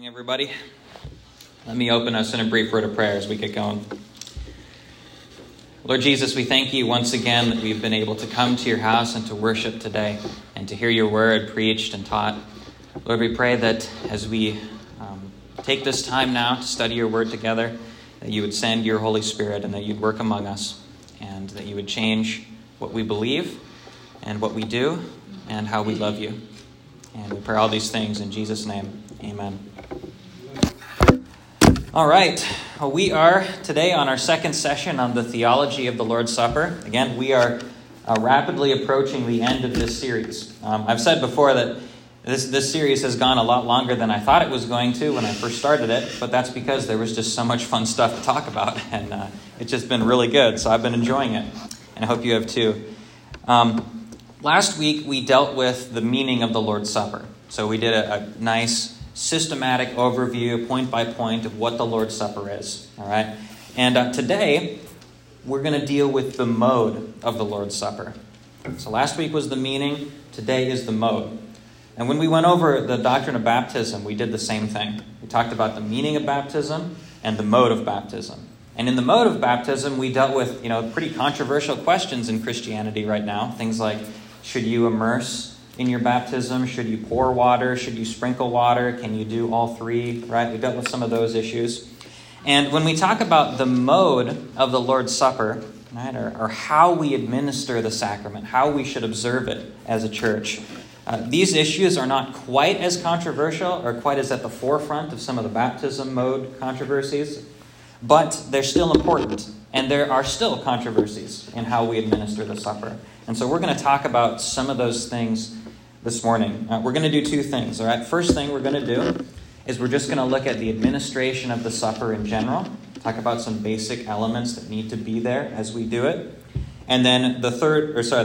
Morning, everybody. Let me open us in a brief word of prayer as we get going. Lord Jesus, we thank you once again that we've been able to come to your house and to worship today and to hear your word preached and taught. Lord, we pray that as we take this time now to study your word together, that you would send your Holy Spirit and that you'd work among us and that you would change what we believe and what we do and how we love you. And we pray all these things in Jesus' name. Amen. All right. Well, we are today on our second session on the theology of the Lord's Supper. Again, we are rapidly approaching the end of this series. I've said before that this series has gone a lot longer than I thought it was going to when I first started it, but that's because there was just so much fun stuff to talk about, and it's just been really good, so I've been enjoying it, and I hope you have too. Last week, we dealt with the meaning of the Lord's Supper. So we did a nice systematic overview, point by point, of what the Lord's Supper is. All right, and today we're going to deal with the mode of the Lord's Supper. So last week was the meaning. Today is the mode. And when we went over the doctrine of baptism, we did the same thing. We talked about the meaning of baptism and the mode of baptism. And in the mode of baptism, we dealt with pretty controversial questions in Christianity right now. Things like, should you immerse in your baptism? Should you pour water? Should you sprinkle water? Can you do all three? Right? We dealt with some of those issues. And when we talk about the mode of the Lord's Supper, right, or how we administer the sacrament, how we should observe it as a church, these issues are not quite as controversial or quite as at the forefront of some of the baptism mode controversies, but they're still important. And there are still controversies in how we administer the supper. And so we're going to talk about some of those things this morning. We're going to do two things, all right? First thing we're going to do is we're just going to look at the administration of the supper in general, talk about some basic elements that need to be there as we do it. And then the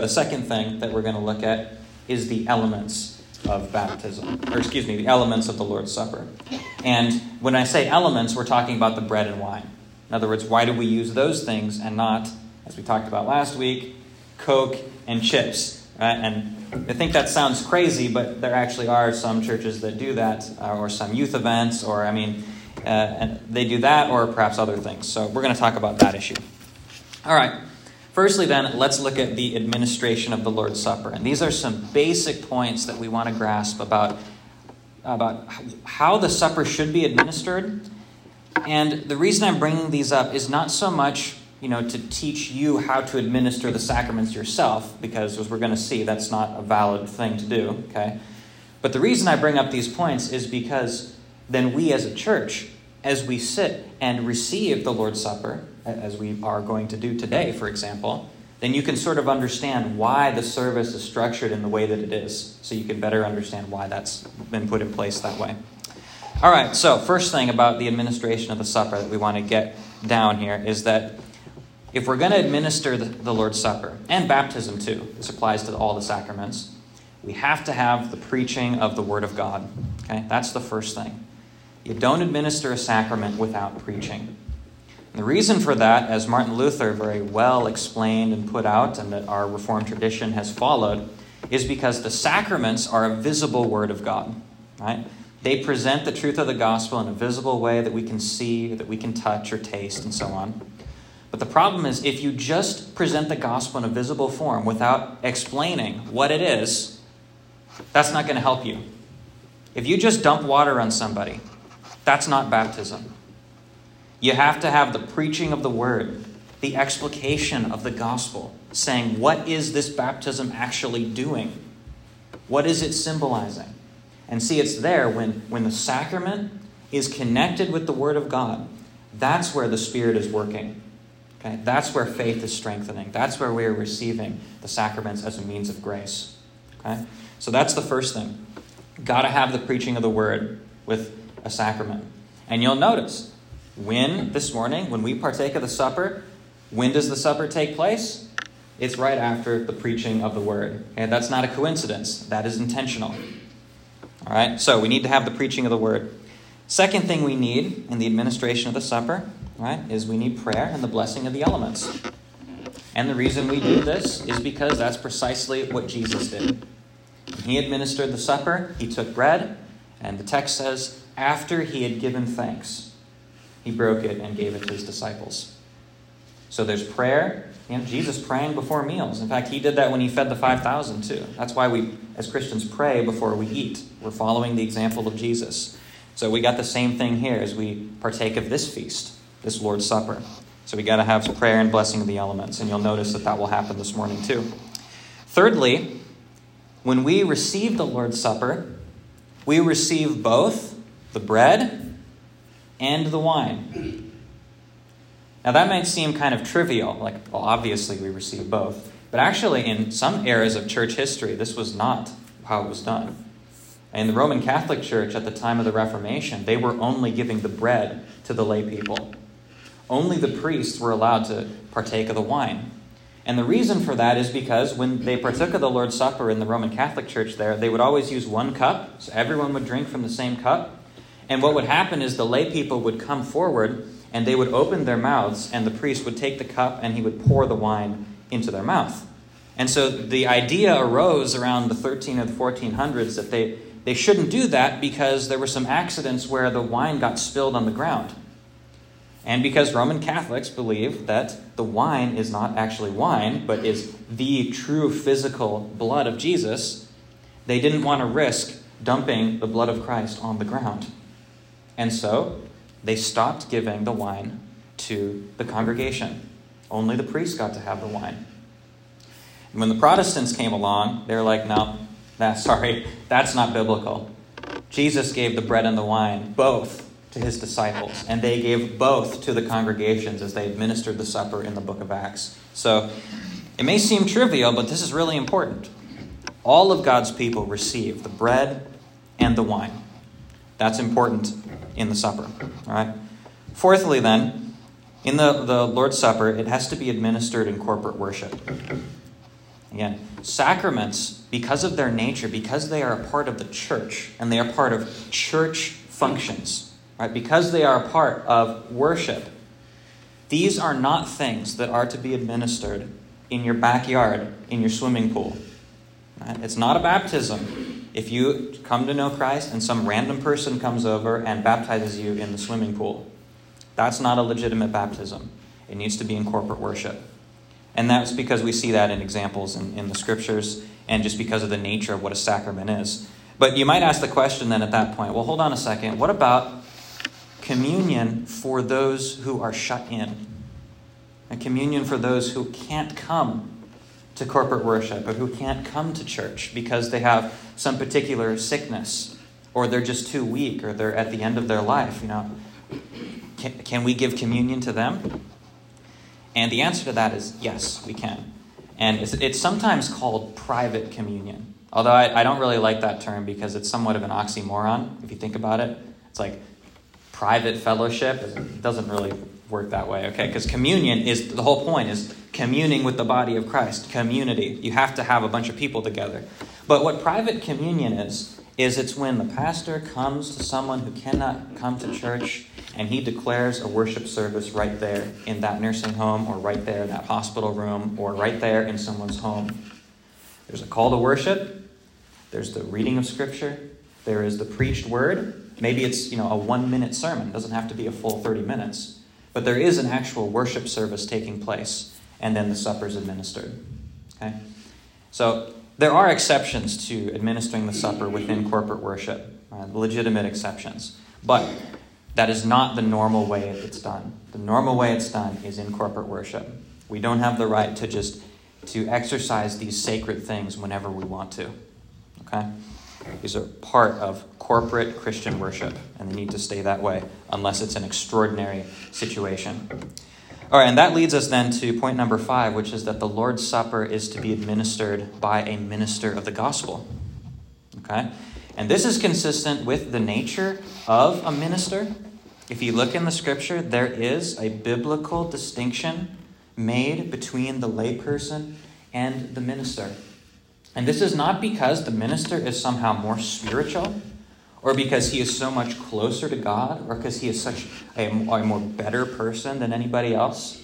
second thing that we're going to look at is the elements of baptism, the elements of the Lord's Supper. And when I say elements, we're talking about the bread and wine. In other words, why do we use those things and not, as we talked about last week, Coke and chips? Right? And I think that sounds crazy, but there actually are some churches that do that, or some youth events, and they do that, or perhaps other things. So we're going to talk about that issue. All right. Firstly, then, let's look at the administration of the Lord's Supper. And these are some basic points that we want to grasp about how the supper should be administered. And the reason I'm bringing these up is not so much, to teach you how to administer the sacraments yourself, because as we're going to see, that's not a valid thing to do, okay? But the reason I bring up these points is because then we as a church, as we sit and receive the Lord's Supper, as we are going to do today, for example, then you can sort of understand why the service is structured in the way that it is, so you can better understand why that's been put in place that way. All right, so first thing about the administration of the supper that we want to get down here is that if we're going to administer the Lord's Supper, and baptism too, this applies to all the sacraments, we have to have the preaching of the Word of God. Okay, that's the first thing. You don't administer a sacrament without preaching. And the reason for that, as Martin Luther very well explained and put out, and that our Reformed tradition has followed, is because the sacraments are a visible Word of God, right? They present the truth of the gospel in a visible way that we can see, that we can touch or taste, and so on. But the problem is, if you just present the gospel in a visible form without explaining what it is, that's not going to help you. If you just dump water on somebody, that's not baptism. You have to have the preaching of the word, the explication of the gospel, saying, what is this baptism actually doing? What is it symbolizing? And see, it's there when the sacrament is connected with the Word of God. That's where the Spirit is working. Okay? That's where faith is strengthening. That's where we are receiving the sacraments as a means of grace. Okay? So that's the first thing. Got to have the preaching of the Word with a sacrament. And you'll notice, this morning, when we partake of the supper, when does the supper take place? It's right after the preaching of the Word. Okay? That's not a coincidence. That is intentional. All right, so we need to have the preaching of the word. Second thing we need in the administration of the supper, right, is we need prayer and the blessing of the elements. And the reason we do this is because that's precisely what Jesus did. When he administered the supper, he took bread, and the text says after he had given thanks, he broke it and gave it to his disciples. So there's prayer. And Jesus praying before meals. In fact, he did that when he fed the 5,000 too. That's why we, as Christians, pray before we eat. We're following the example of Jesus. So we got the same thing here as we partake of this feast, this Lord's Supper. So we got to have prayer and blessing of the elements. And you'll notice that that will happen this morning too. Thirdly, when we receive the Lord's Supper, we receive both the bread and the wine. Now, that might seem kind of trivial, like, well, obviously we receive both. But actually, in some eras of church history, this was not how it was done. In the Roman Catholic Church at the time of the Reformation, they were only giving the bread to the lay people. Only the priests were allowed to partake of the wine. And the reason for that is because when they partook of the Lord's Supper in the Roman Catholic Church there, they would always use one cup, so everyone would drink from the same cup. And what would happen is the lay people would come forward and they would open their mouths, and the priest would take the cup and he would pour the wine into their mouth. And so the idea arose around the 1300s or the 1400s that they shouldn't do that because there were some accidents where the wine got spilled on the ground. And because Roman Catholics believe that the wine is not actually wine, but is the true physical blood of Jesus, they didn't want to risk dumping the blood of Christ on the ground. And so they stopped giving the wine to the congregation. Only the priest got to have the wine. And when the Protestants came along, they were like, no, that's not biblical. Jesus gave the bread and the wine both to his disciples, and they gave both to the congregations as they administered the supper in the book of Acts. So it may seem trivial, but this is really important. All of God's people receive the bread and the wine. That's important in the supper. All right. Fourthly, then, in the Lord's Supper, it has to be administered in corporate worship. Again, sacraments, because of their nature, because they are a part of the church and they are part of church functions, right? Because they are a part of worship, these are not things that are to be administered in your backyard, in your swimming pool. Right? It's not a baptism. If you come to know Christ and some random person comes over and baptizes you in the swimming pool, that's not a legitimate baptism. It needs to be in corporate worship. And that's because we see that in examples in the scriptures and just because of the nature of what a sacrament is. But you might ask the question then at that point, well, hold on a second. What about communion for those who are shut in? A communion for those who can't come to corporate worship, or who can't come to church because they have some particular sickness, or they're just too weak, or they're at the end of their life. You know, can we give communion to them? And the answer to that is yes, we can. And it's sometimes called private communion. Although I don't really like that term because it's somewhat of an oxymoron if you think about it. It's like private fellowship. It doesn't really work that way, okay? Because communion is the whole point is communing with the body of Christ, community. You have to have a bunch of people together. But what private communion is it's when the pastor comes to someone who cannot come to church and he declares a worship service right there in that nursing home or right there in that hospital room or right there in someone's home. There's a call to worship. There's the reading of scripture. There is the preached word. Maybe it's, a 1-minute sermon. It doesn't have to be a full 30 minutes. But there is an actual worship service taking place. And then the supper's administered. Okay? So there are exceptions to administering the supper within corporate worship, legitimate exceptions. But that is not the normal way it's done. The normal way it's done is in corporate worship. We don't have the right to just to exercise these sacred things whenever we want to. Okay? These are part of corporate Christian worship, and they need to stay that way unless it's an extraordinary situation. All right, and that leads us then to point number 5, which is that the Lord's Supper is to be administered by a minister of the gospel. Okay? And this is consistent with the nature of a minister. If you look in the scripture, there is a biblical distinction made between the layperson and the minister. And this is not because the minister is somehow more spiritual or because he is so much closer to God, or because he is such a more better person than anybody else.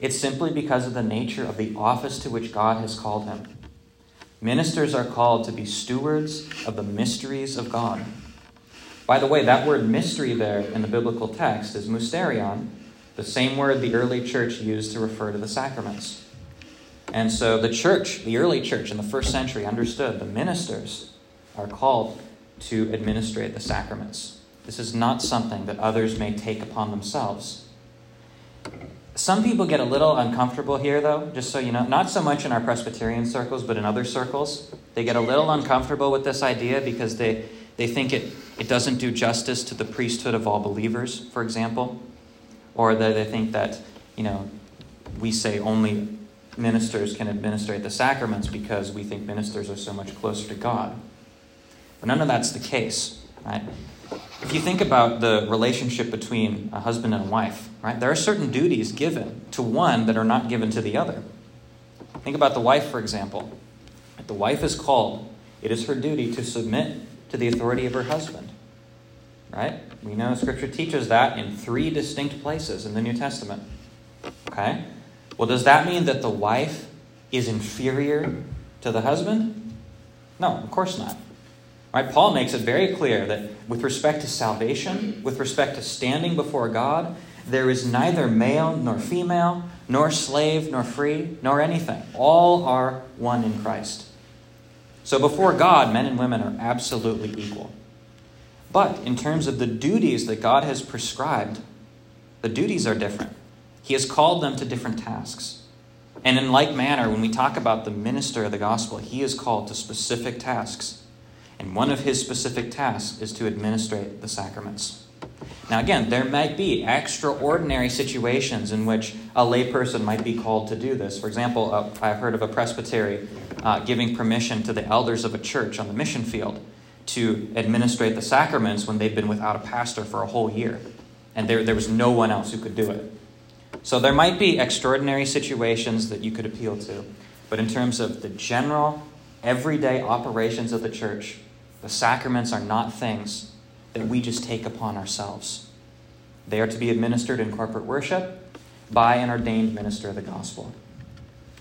It's simply because of the nature of the office to which God has called him. Ministers are called to be stewards of the mysteries of God. By the way, that word mystery there in the biblical text is mysterion, the same word the early church used to refer to the sacraments. And so the church, the early church in the first century understood the ministers are called to administrate the sacraments. This is not something that others may take upon themselves. Some people get a little uncomfortable here, though, just so you know. Not so much in our Presbyterian circles, but in other circles. They get a little uncomfortable with this idea because they think it doesn't do justice to the priesthood of all believers, for example. Or they think that, you know, we say only ministers can administrate the sacraments because we think ministers are so much closer to God. But none of that's the case, right? If you think about the relationship between a husband and a wife, right? There are certain duties given to one that are not given to the other. Think about the wife, for example. If the wife is called, it is her duty to submit to the authority of her husband, right? We know Scripture teaches that in three distinct places in the New Testament, okay? Well, does that mean that the wife is inferior to the husband? No, of course not. Right? Paul makes it very clear that with respect to salvation, with respect to standing before God, there is neither male nor female, nor slave nor free, nor anything. All are one in Christ. So before God, men and women are absolutely equal. But in terms of the duties that God has prescribed, the duties are different. He has called them to different tasks. And in like manner, when we talk about the minister of the gospel, he is called to specific tasks. And one of his specific tasks is to administrate the sacraments. Now again, there might be extraordinary situations in which a layperson might be called to do this. For example, I've heard of a presbytery giving permission to the elders of a church on the mission field to administrate the sacraments when they've been without a pastor for a whole year. And there was no one else who could do it. So there might be extraordinary situations that you could appeal to. But in terms of the general, everyday operations of the church, the sacraments are not things that we just take upon ourselves. They are to be administered in corporate worship by an ordained minister of the gospel.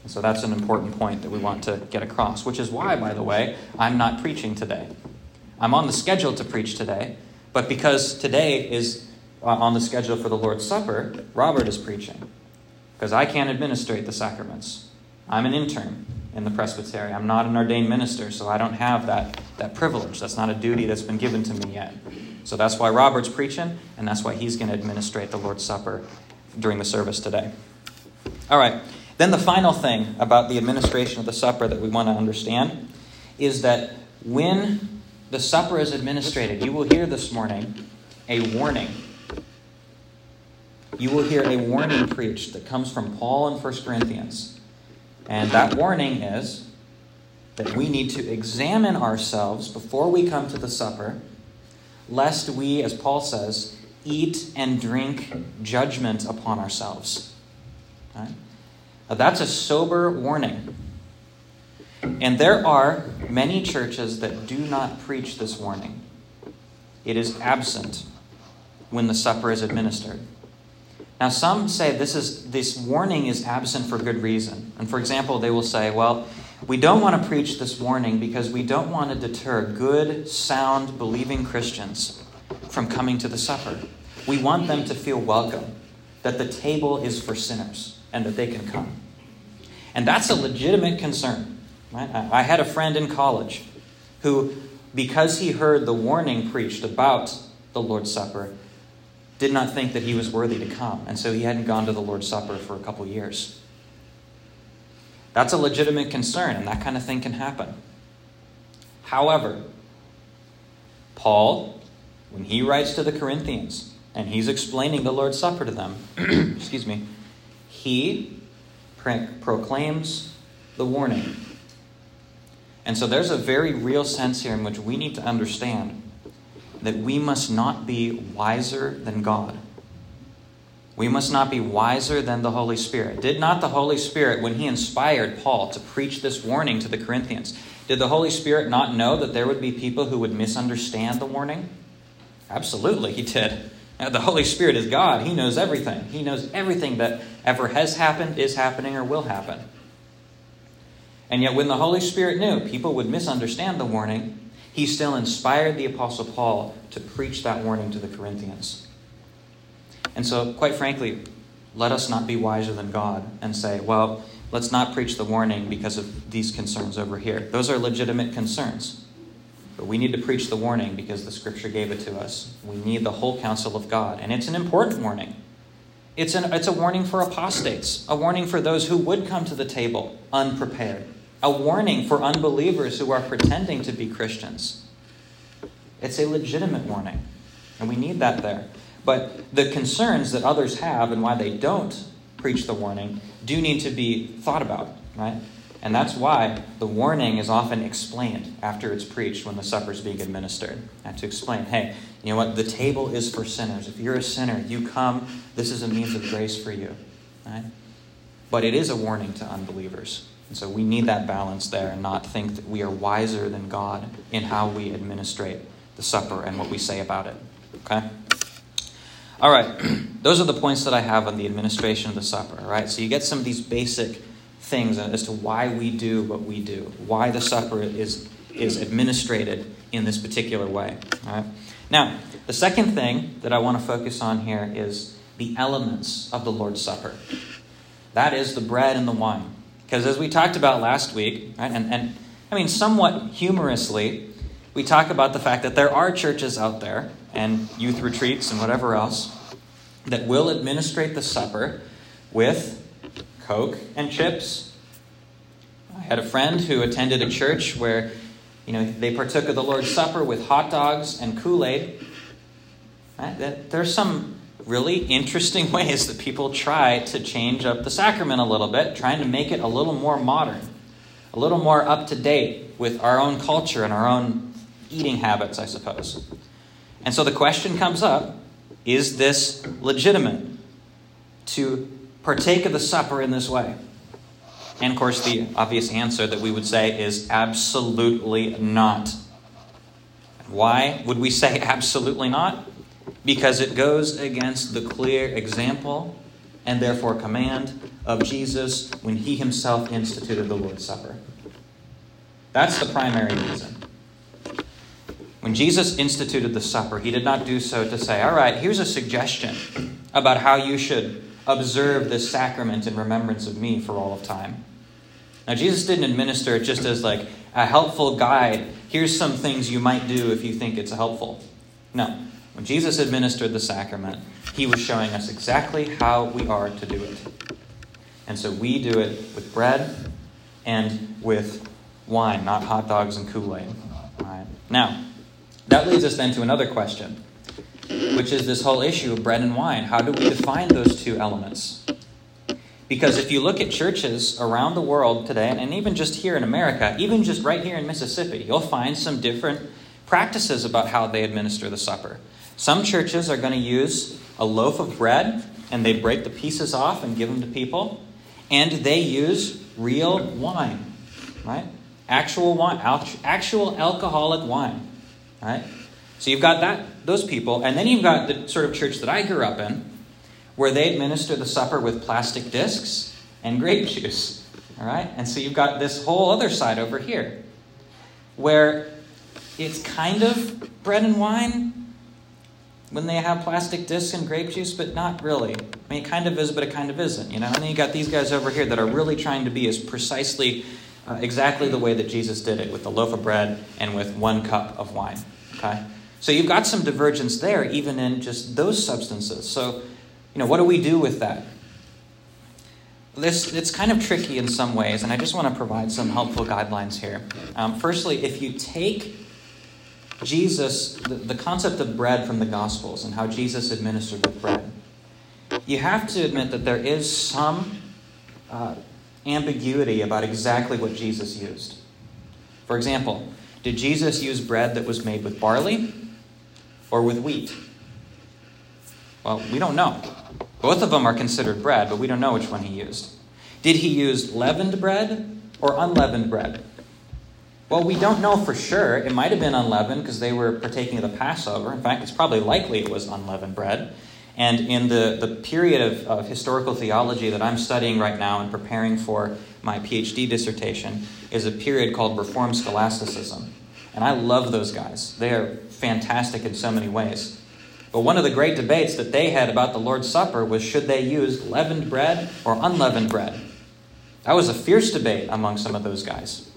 And so that's an important point that we want to get across, which is why, by the way, I'm not preaching today. I'm on the schedule to preach today, but because today is on the schedule for the Lord's Supper, Robert is preaching because I can't administrate the sacraments. I'm an intern in the presbytery. I'm not an ordained minister, so I don't have that privilege. That's not a duty that's been given to me yet. So that's why Robert's preaching, and that's why he's going to administrate the Lord's Supper during the service today. All right, then the final thing about the administration of the supper that we want to understand is that when the supper is administrated, you will hear this morning a warning. You will hear a warning preached that comes from Paul in 1 Corinthians. And that warning is that we need to examine ourselves before we come to the supper, lest we, as Paul says, eat and drink judgment upon ourselves. Right? Now, that's a sober warning. And there are many churches that do not preach this warning. It is absent when the supper is administered. Now, some say this warning is absent for good reason. And for example, they will say, well, we don't want to preach this warning because we don't want to deter good, sound, believing Christians from coming to the supper. We want them to feel welcome, that the table is for sinners and that they can come. And that's a legitimate concern. Right? I had a friend in college who, because he heard the warning preached about the Lord's Supper, did not think that he was worthy to come, and so he hadn't gone to the Lord's Supper for a couple years. That's a legitimate concern, and that kind of thing can happen. However, Paul, when he writes to the Corinthians, and he's explaining the Lord's Supper to them, he proclaims the warning. And so there's a very real sense here in which we need to understand that we must not be wiser than God. We must not be wiser than the Holy Spirit. Did not the Holy Spirit, when he inspired Paul to preach this warning to the Corinthians, did the Holy Spirit not know that there would be people who would misunderstand the warning? Absolutely, he did. Now, the Holy Spirit is God. He knows everything. He knows everything that ever has happened, is happening, or will happen. And yet when the Holy Spirit knew people would misunderstand the warning, he still inspired the Apostle Paul to preach that warning to the Corinthians. And so, quite frankly, let us not be wiser than God and say, well, let's not preach the warning because of these concerns over here. Those are legitimate concerns. But we need to preach the warning because the Scripture gave it to us. We need the whole counsel of God. And it's an important warning. It's a warning for apostates, a warning for those who would come to the table unprepared, a warning for unbelievers who are pretending to be Christians. It's a legitimate warning, and we need that there. But the concerns that others have and why they don't preach the warning do need to be thought about, right? And that's why the warning is often explained after it's preached when the supper's being administered. I have to explain, hey, you know what? The table is for sinners. If you're a sinner, you come. This is a means of grace for you, right? But it is a warning to unbelievers. And so we need that balance there and not think that we are wiser than God in how we administrate the supper and what we say about it, okay? All right, those are the points that I have on the administration of the supper. All right, so you get some of these basic things as to why we do what we do, why the supper is administrated in this particular way. All right. Now, the second thing that I want to focus on here is the elements of the Lord's Supper. That is the bread and the wine. Because as we talked about last week, right, and I mean somewhat humorously, we talk about the fact that there are churches out there and youth retreats and whatever else that will administrate the supper with Coke and chips. I had a friend who attended a church where, you know, they partook of the Lord's Supper with hot dogs and Kool-Aid. Right? There's some really interesting ways that people try to change up the sacrament a little bit, trying to make it a little more modern, a little more up-to-date with our own culture and our own eating habits, I suppose. And so the question comes up, is this legitimate to partake of the supper in this way? And of course, the obvious answer that we would say is absolutely not. Why would we say absolutely not? Because it goes against the clear example and therefore command of Jesus when he himself instituted the Lord's Supper. That's the primary reason. When Jesus instituted the supper, he did not do so to say, all right, here's a suggestion about how you should observe this sacrament in remembrance of me for all of time. Now, Jesus didn't administer it just as like a helpful guide. Here's some things you might do if you think it's helpful. No. When Jesus administered the sacrament, he was showing us exactly how we are to do it. And so we do it with bread and with wine, not hot dogs and Kool-Aid. All right. Now, that leads us then to another question, which is this whole issue of bread and wine. How do we define those two elements? Because if you look at churches around the world today, and even just here in America, even just right here in Mississippi, you'll find some different practices about how they administer the supper. Some churches are going to use a loaf of bread, and they break the pieces off and give them to people, and they use real wine, right? Actual alcoholic wine. Right? So you've got those people, and then you've got the sort of church that I grew up in where they administer the supper with plastic discs and grape juice. All right? And so you've got this whole other side over here where it's kind of bread and wine when they have plastic discs and grape juice, but not really. I mean, it kind of is, but it kind of isn't. You know? And then you got these guys over here that are really trying to be as precisely exactly the way that Jesus did it, with the loaf of bread and with 1 cup of wine. Okay, so you've got some divergence there, even in just those substances. So, you know, what do we do with that? It's kind of tricky in some ways, and I just want to provide some helpful guidelines here. Firstly, if you take Jesus, the concept of bread from the Gospels and how Jesus administered with bread, you have to admit that there is some ambiguity about exactly what Jesus used. For example, did Jesus use bread that was made with barley or with wheat? Well, we don't know. Both of them are considered bread, but we don't know which one he used. Did he use leavened bread or unleavened bread? Well, we don't know for sure. It might have been unleavened because they were partaking of the Passover. In fact, it's probably likely it was unleavened bread. And in the period of historical theology that I'm studying right now and preparing for my PhD dissertation is a period called Reformed Scholasticism. And I love those guys. They are fantastic in so many ways. But one of the great debates that they had about the Lord's Supper was should they use leavened bread or unleavened bread? That was a fierce debate among some of those guys.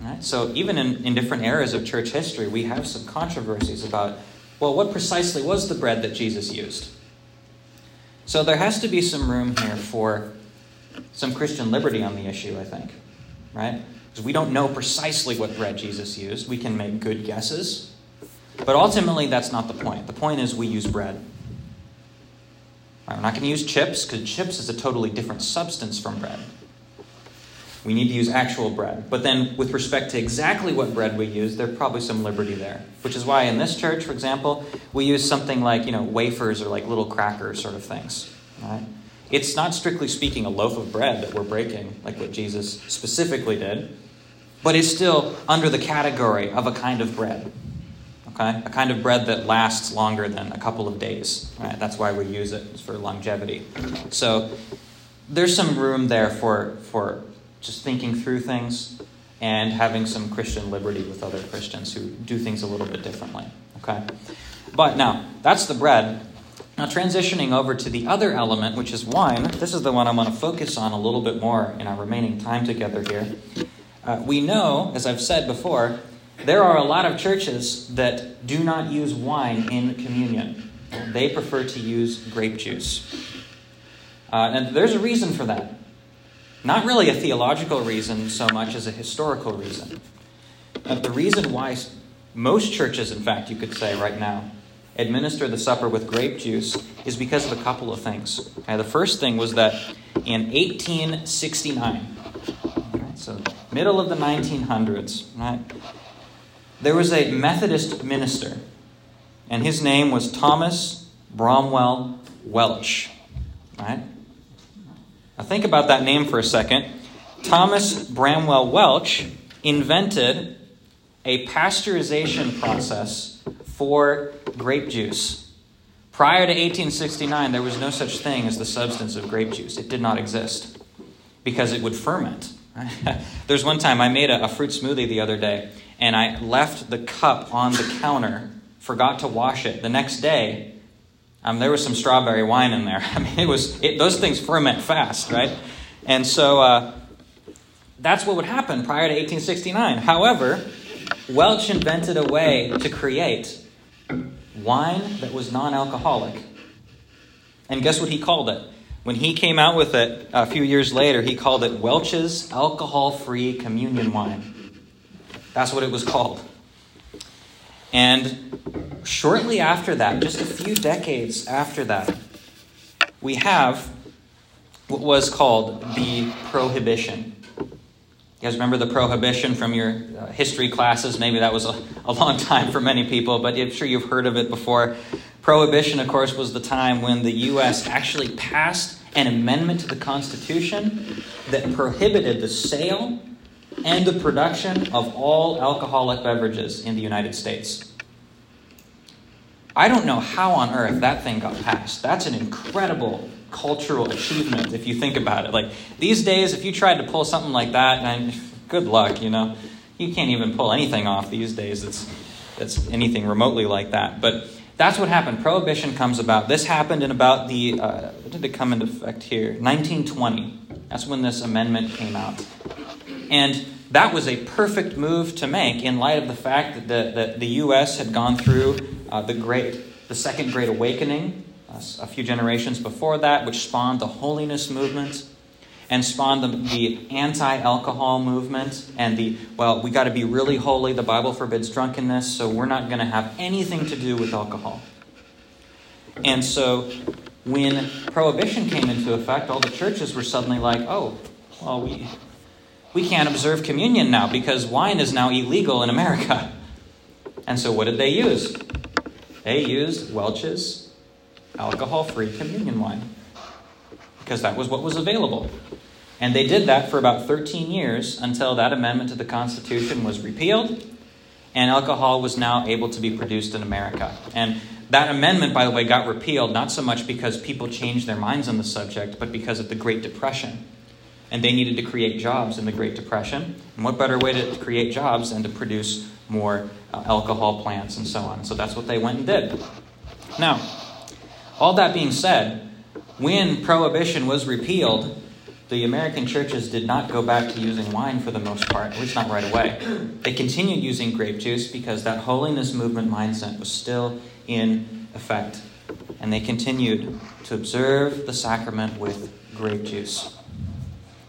Right? So even in different eras of church history, we have some controversies about, well, what precisely was the bread that Jesus used? So there has to be some room here for some Christian liberty on the issue, I think, right? Because we don't know precisely what bread Jesus used. We can make good guesses. But ultimately, that's not the point. The point is we use bread. Right, we're not going to use chips because chips is a totally different substance from bread. We need to use actual bread. But then with respect to exactly what bread we use, there's probably some liberty there, which is why in this church, for example, we use something like, wafers or like little crackers sort of things. Right? It's not strictly speaking a loaf of bread that we're breaking, like what Jesus specifically did, but it's still under the category of a kind of bread. Okay? A kind of bread that lasts longer than a couple of days. Right? That's why we use it, for longevity. So there's some room there for just thinking through things and having some Christian liberty with other Christians who do things a little bit differently. Okay? But now, that's the bread. Now, transitioning over to the other element, which is wine. This is the one I want to focus on a little bit more in our remaining time together here. We know, as I've said before, there are a lot of churches that do not use wine in communion. They prefer to use grape juice. And there's a reason for that. Not really a theological reason so much as a historical reason. But the reason why most churches, in fact, you could say right now, administer the supper with grape juice is because of a couple of things. Okay, the first thing was that in 1869, right, so middle of the 1900s, right, there was a Methodist minister, and his name was Thomas Bromwell Welch. Right? Now think about that name for a second. Thomas Bromwell Welch invented a pasteurization process for grape juice. Prior to 1869, there was no such thing as the substance of grape juice. It did not exist because it would ferment. There's one time I made a fruit smoothie the other day, and I left the cup on the counter, forgot to wash it. The next day, there was some strawberry wine in there. Those things ferment fast, right? And so that's what would happen prior to 1869. However, Welch invented a way to create wine that was non-alcoholic. And guess what he called it? When he came out with it a few years later, he called it Welch's Alcohol-Free Communion Wine. That's what it was called. And shortly after that, just a few decades after that, we have what was called the Prohibition. You guys remember the Prohibition from your history classes? Maybe that was a long time for many people, but I'm sure you've heard of it before. Prohibition, of course, was the time when the U.S. actually passed an amendment to the Constitution that prohibited the sale and the production of all alcoholic beverages in the United States. I don't know how on earth that thing got passed. That's an incredible cultural achievement if you think about it. Like these days, if you tried to pull something like that, good luck, You can't even pull anything off these days that's anything remotely like that. But that's what happened. Prohibition comes about. This happened in about the, what did it come into effect here? 1920. That's when this amendment came out. And that was a perfect move to make in light of the fact that the U.S. had gone through the Second Great Awakening a few generations before that, which spawned the holiness movement and spawned the anti-alcohol movement and we got to be really holy. The Bible forbids drunkenness, so we're not going to have anything to do with alcohol. And so when Prohibition came into effect, all the churches were suddenly like, oh, well, we can't observe communion now because wine is now illegal in America. And so what did they use? They used Welch's alcohol-free communion wine because that was what was available. And they did that for about 13 years until that amendment to the Constitution was repealed and alcohol was now able to be produced in America. And that amendment, by the way, got repealed not so much because people changed their minds on the subject, but because of the Great Depression. And they needed to create jobs in the Great Depression. And what better way to create jobs than to produce more alcohol plants, and so on. So that's what they went and did. Now, all that being said, when Prohibition was repealed, the American churches did not go back to using wine for the most part, at least not right away. They continued using grape juice because that holiness movement mindset was still in effect. And they continued to observe the sacrament with grape juice.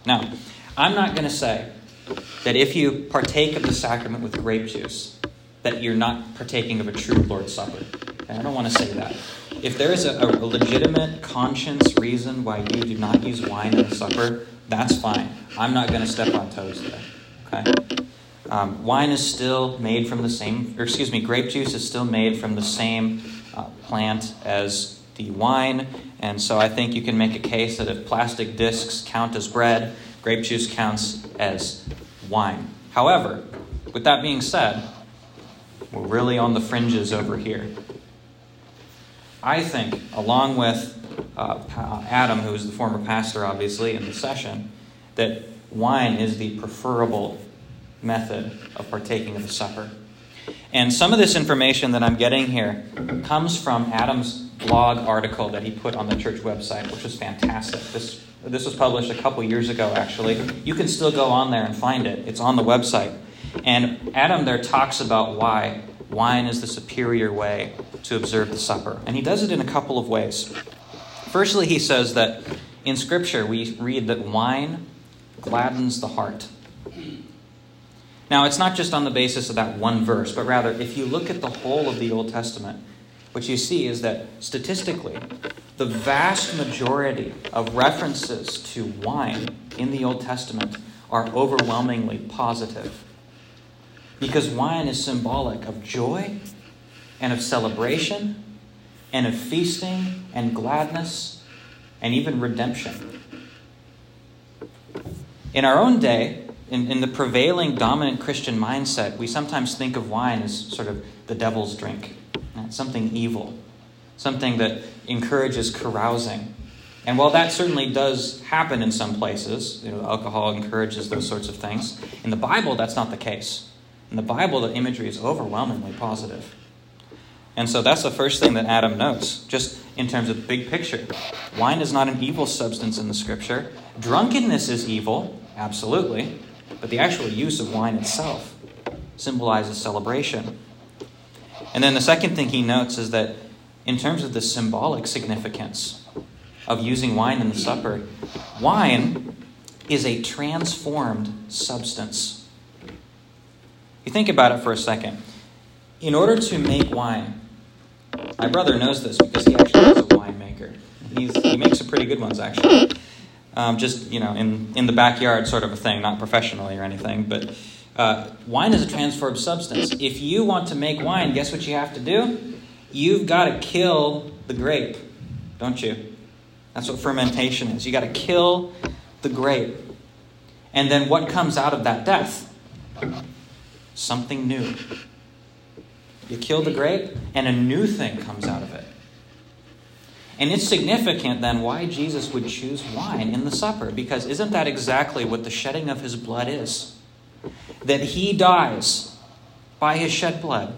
Now, I'm not going to say that if you partake of the sacrament with grape juice, that you're not partaking of a true Lord's Supper. And I don't want to say that. If there is a legitimate conscience reason why you do not use wine in the supper, that's fine. I'm not going to step on toes there. Okay? Wine is still made from the same, grape juice is still made from the same plant as the wine. And so I think you can make a case that if plastic discs count as bread, grape juice counts as wine. However, with that being said, we're really on the fringes over here. I think, along with Adam, who is the former pastor, obviously, in the session, that wine is the preferable method of partaking of the supper. And some of this information that I'm getting here comes from Adam's blog article that he put on the church website, which was fantastic. This was published a couple years ago, actually. You can still go on there and find it. It's on the website. And Adam there talks about why wine is the superior way to observe the supper. And he does it in a couple of ways. Firstly, he says that in Scripture we read that wine gladdens the heart. Now, it's not just on the basis of that one verse, but rather if you look at the whole of the Old Testament, what you see is that statistically, the vast majority of references to wine in the Old Testament are overwhelmingly positive. Because wine is symbolic of joy and of celebration and of feasting and gladness and even redemption. In our own day, in the prevailing dominant Christian mindset, we sometimes think of wine as sort of the devil's drink, something evil, something that encourages carousing. And while that certainly does happen in some places, alcohol encourages those sorts of things, in the Bible that's not the case. In the Bible, the imagery is overwhelmingly positive. And so that's the first thing that Adam notes, just in terms of the big picture. Wine is not an evil substance in the Scripture. Drunkenness is evil, absolutely, but the actual use of wine itself symbolizes celebration. And then the second thing he notes is that in terms of the symbolic significance of using wine in the supper, wine is a transformed substance. You think about it for a second. In order to make wine, my brother knows this because he actually is a winemaker. He makes some pretty good ones, actually. In the backyard sort of a thing, not professionally or anything. But wine is a transformed substance. If you want to make wine, guess what you have to do? You've got to kill the grape, don't you? That's what fermentation is. You've got to kill the grape. And then what comes out of that death? Something new. You kill the grape, and a new thing comes out of it. And it's significant, then, why Jesus would choose wine in the supper, because isn't that exactly what the shedding of his blood is? That he dies by his shed blood,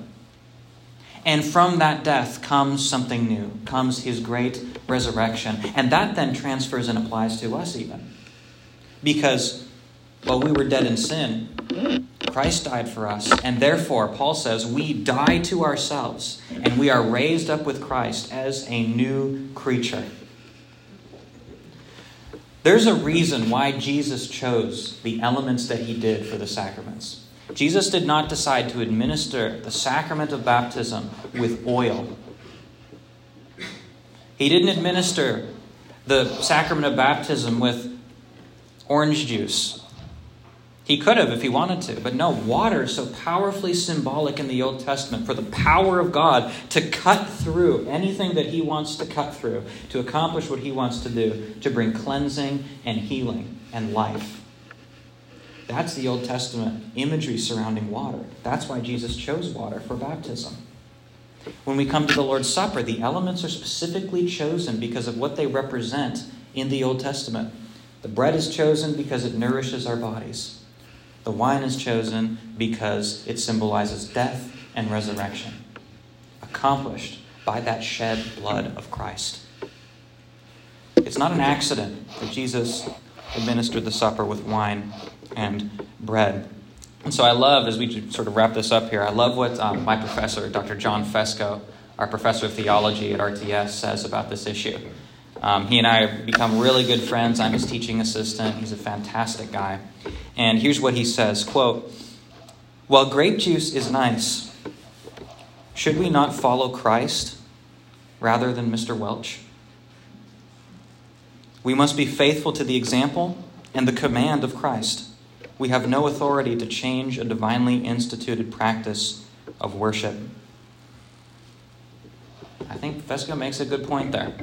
and from that death comes something new, comes his great resurrection, and that then transfers and applies to us even. Because while we were dead in sin, Christ died for us, and therefore, Paul says, we die to ourselves, and we are raised up with Christ as a new creature. There's a reason why Jesus chose the elements that he did for the sacraments. Jesus did not decide to administer the sacrament of baptism with oil. He didn't administer the sacrament of baptism with orange juice. He could have if he wanted to, but no, water is so powerfully symbolic in the Old Testament for the power of God to cut through anything that he wants to cut through, to accomplish what he wants to do, to bring cleansing and healing and life. That's the Old Testament imagery surrounding water. That's why Jesus chose water for baptism. When we come to the Lord's Supper, the elements are specifically chosen because of what they represent in the Old Testament. The bread is chosen because it nourishes our bodies. The wine is chosen because it symbolizes death and resurrection, accomplished by that shed blood of Christ. It's not an accident that Jesus administered the supper with wine and bread. And so I love, as we sort of wrap this up here, I love what my professor, Dr. John Fesco, our professor of theology at RTS, says about this issue. He and I have become really good friends. I'm his teaching assistant. He's a fantastic guy. And here's what he says, quote, "While grape juice is nice, should we not follow Christ rather than Mr. Welch? We must be faithful to the example and the command of Christ. We have no authority to change a divinely instituted practice of worship." I think Fesco makes a good point there.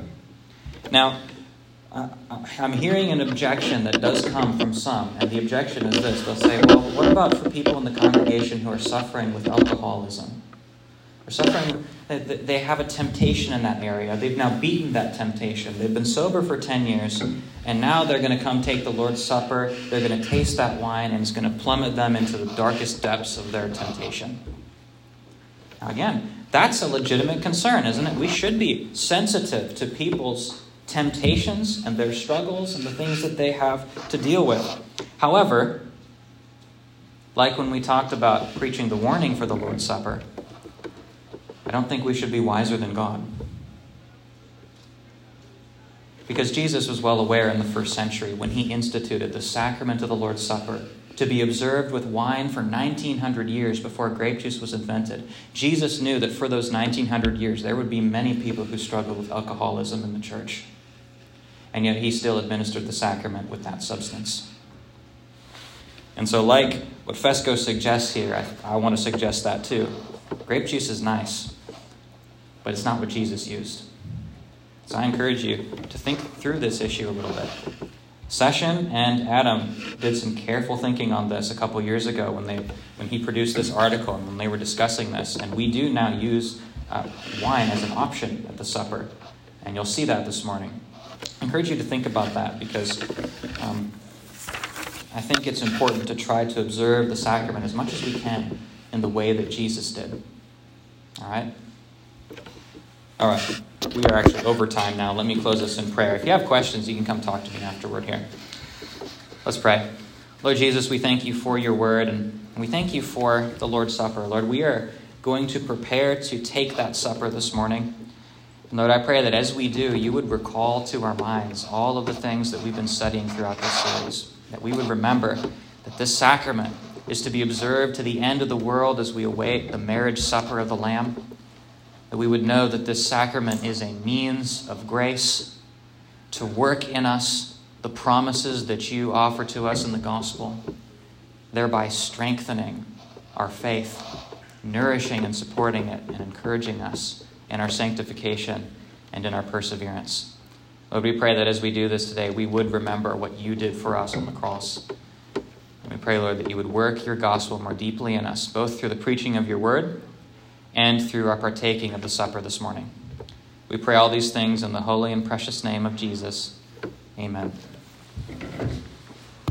Now, I'm hearing an objection that does come from some, and the objection is this. They'll say, well, what about for people in the congregation who are suffering with alcoholism? Or suffering, they have a temptation in that area. They've now beaten that temptation. They've been sober for 10 years, and now they're going to come take the Lord's Supper. They're going to taste that wine, and it's going to plummet them into the darkest depths of their temptation. Now, again, that's a legitimate concern, isn't it? We should be sensitive to people's temptations and their struggles and the things that they have to deal with. However, like when we talked about preaching the warning for the Lord's Supper, I don't think we should be wiser than God. Because Jesus was well aware in the first century when he instituted the sacrament of the Lord's Supper to be observed with wine for 1,900 years before grape juice was invented. Jesus knew that for those 1,900 years, there would be many people who struggled with alcoholism in the church. And yet he still administered the sacrament with that substance. And so like what Fesco suggests here, I want to suggest that too. Grape juice is nice, but it's not what Jesus used. So I encourage you to think through this issue a little bit. Session and Adam did some careful thinking on this a couple years ago when he produced this article and when they were discussing this. And we do now use wine as an option at the supper. And you'll see that this morning. I encourage you to think about that because I think it's important to try to observe the sacrament as much as we can in the way that Jesus did. All right? All right. We are actually over time now. Let me close this in prayer. If you have questions, you can come talk to me afterward here. Let's pray. Lord Jesus, we thank you for your word, and we thank you for the Lord's Supper. Lord, we are going to prepare to take that supper this morning. And Lord, I pray that as we do, you would recall to our minds all of the things that we've been studying throughout this series, that we would remember that this sacrament is to be observed to the end of the world as we await the marriage supper of the Lamb. That we would know that this sacrament is a means of grace to work in us the promises that you offer to us in the gospel, thereby strengthening our faith, nourishing and supporting it, and encouraging us in our sanctification and in our perseverance. Lord, we pray that as we do this today, we would remember what you did for us on the cross. And we pray, Lord, that you would work your gospel more deeply in us, both through the preaching of your word and through our partaking of the supper this morning. We pray all these things in the holy and precious name of Jesus. Amen.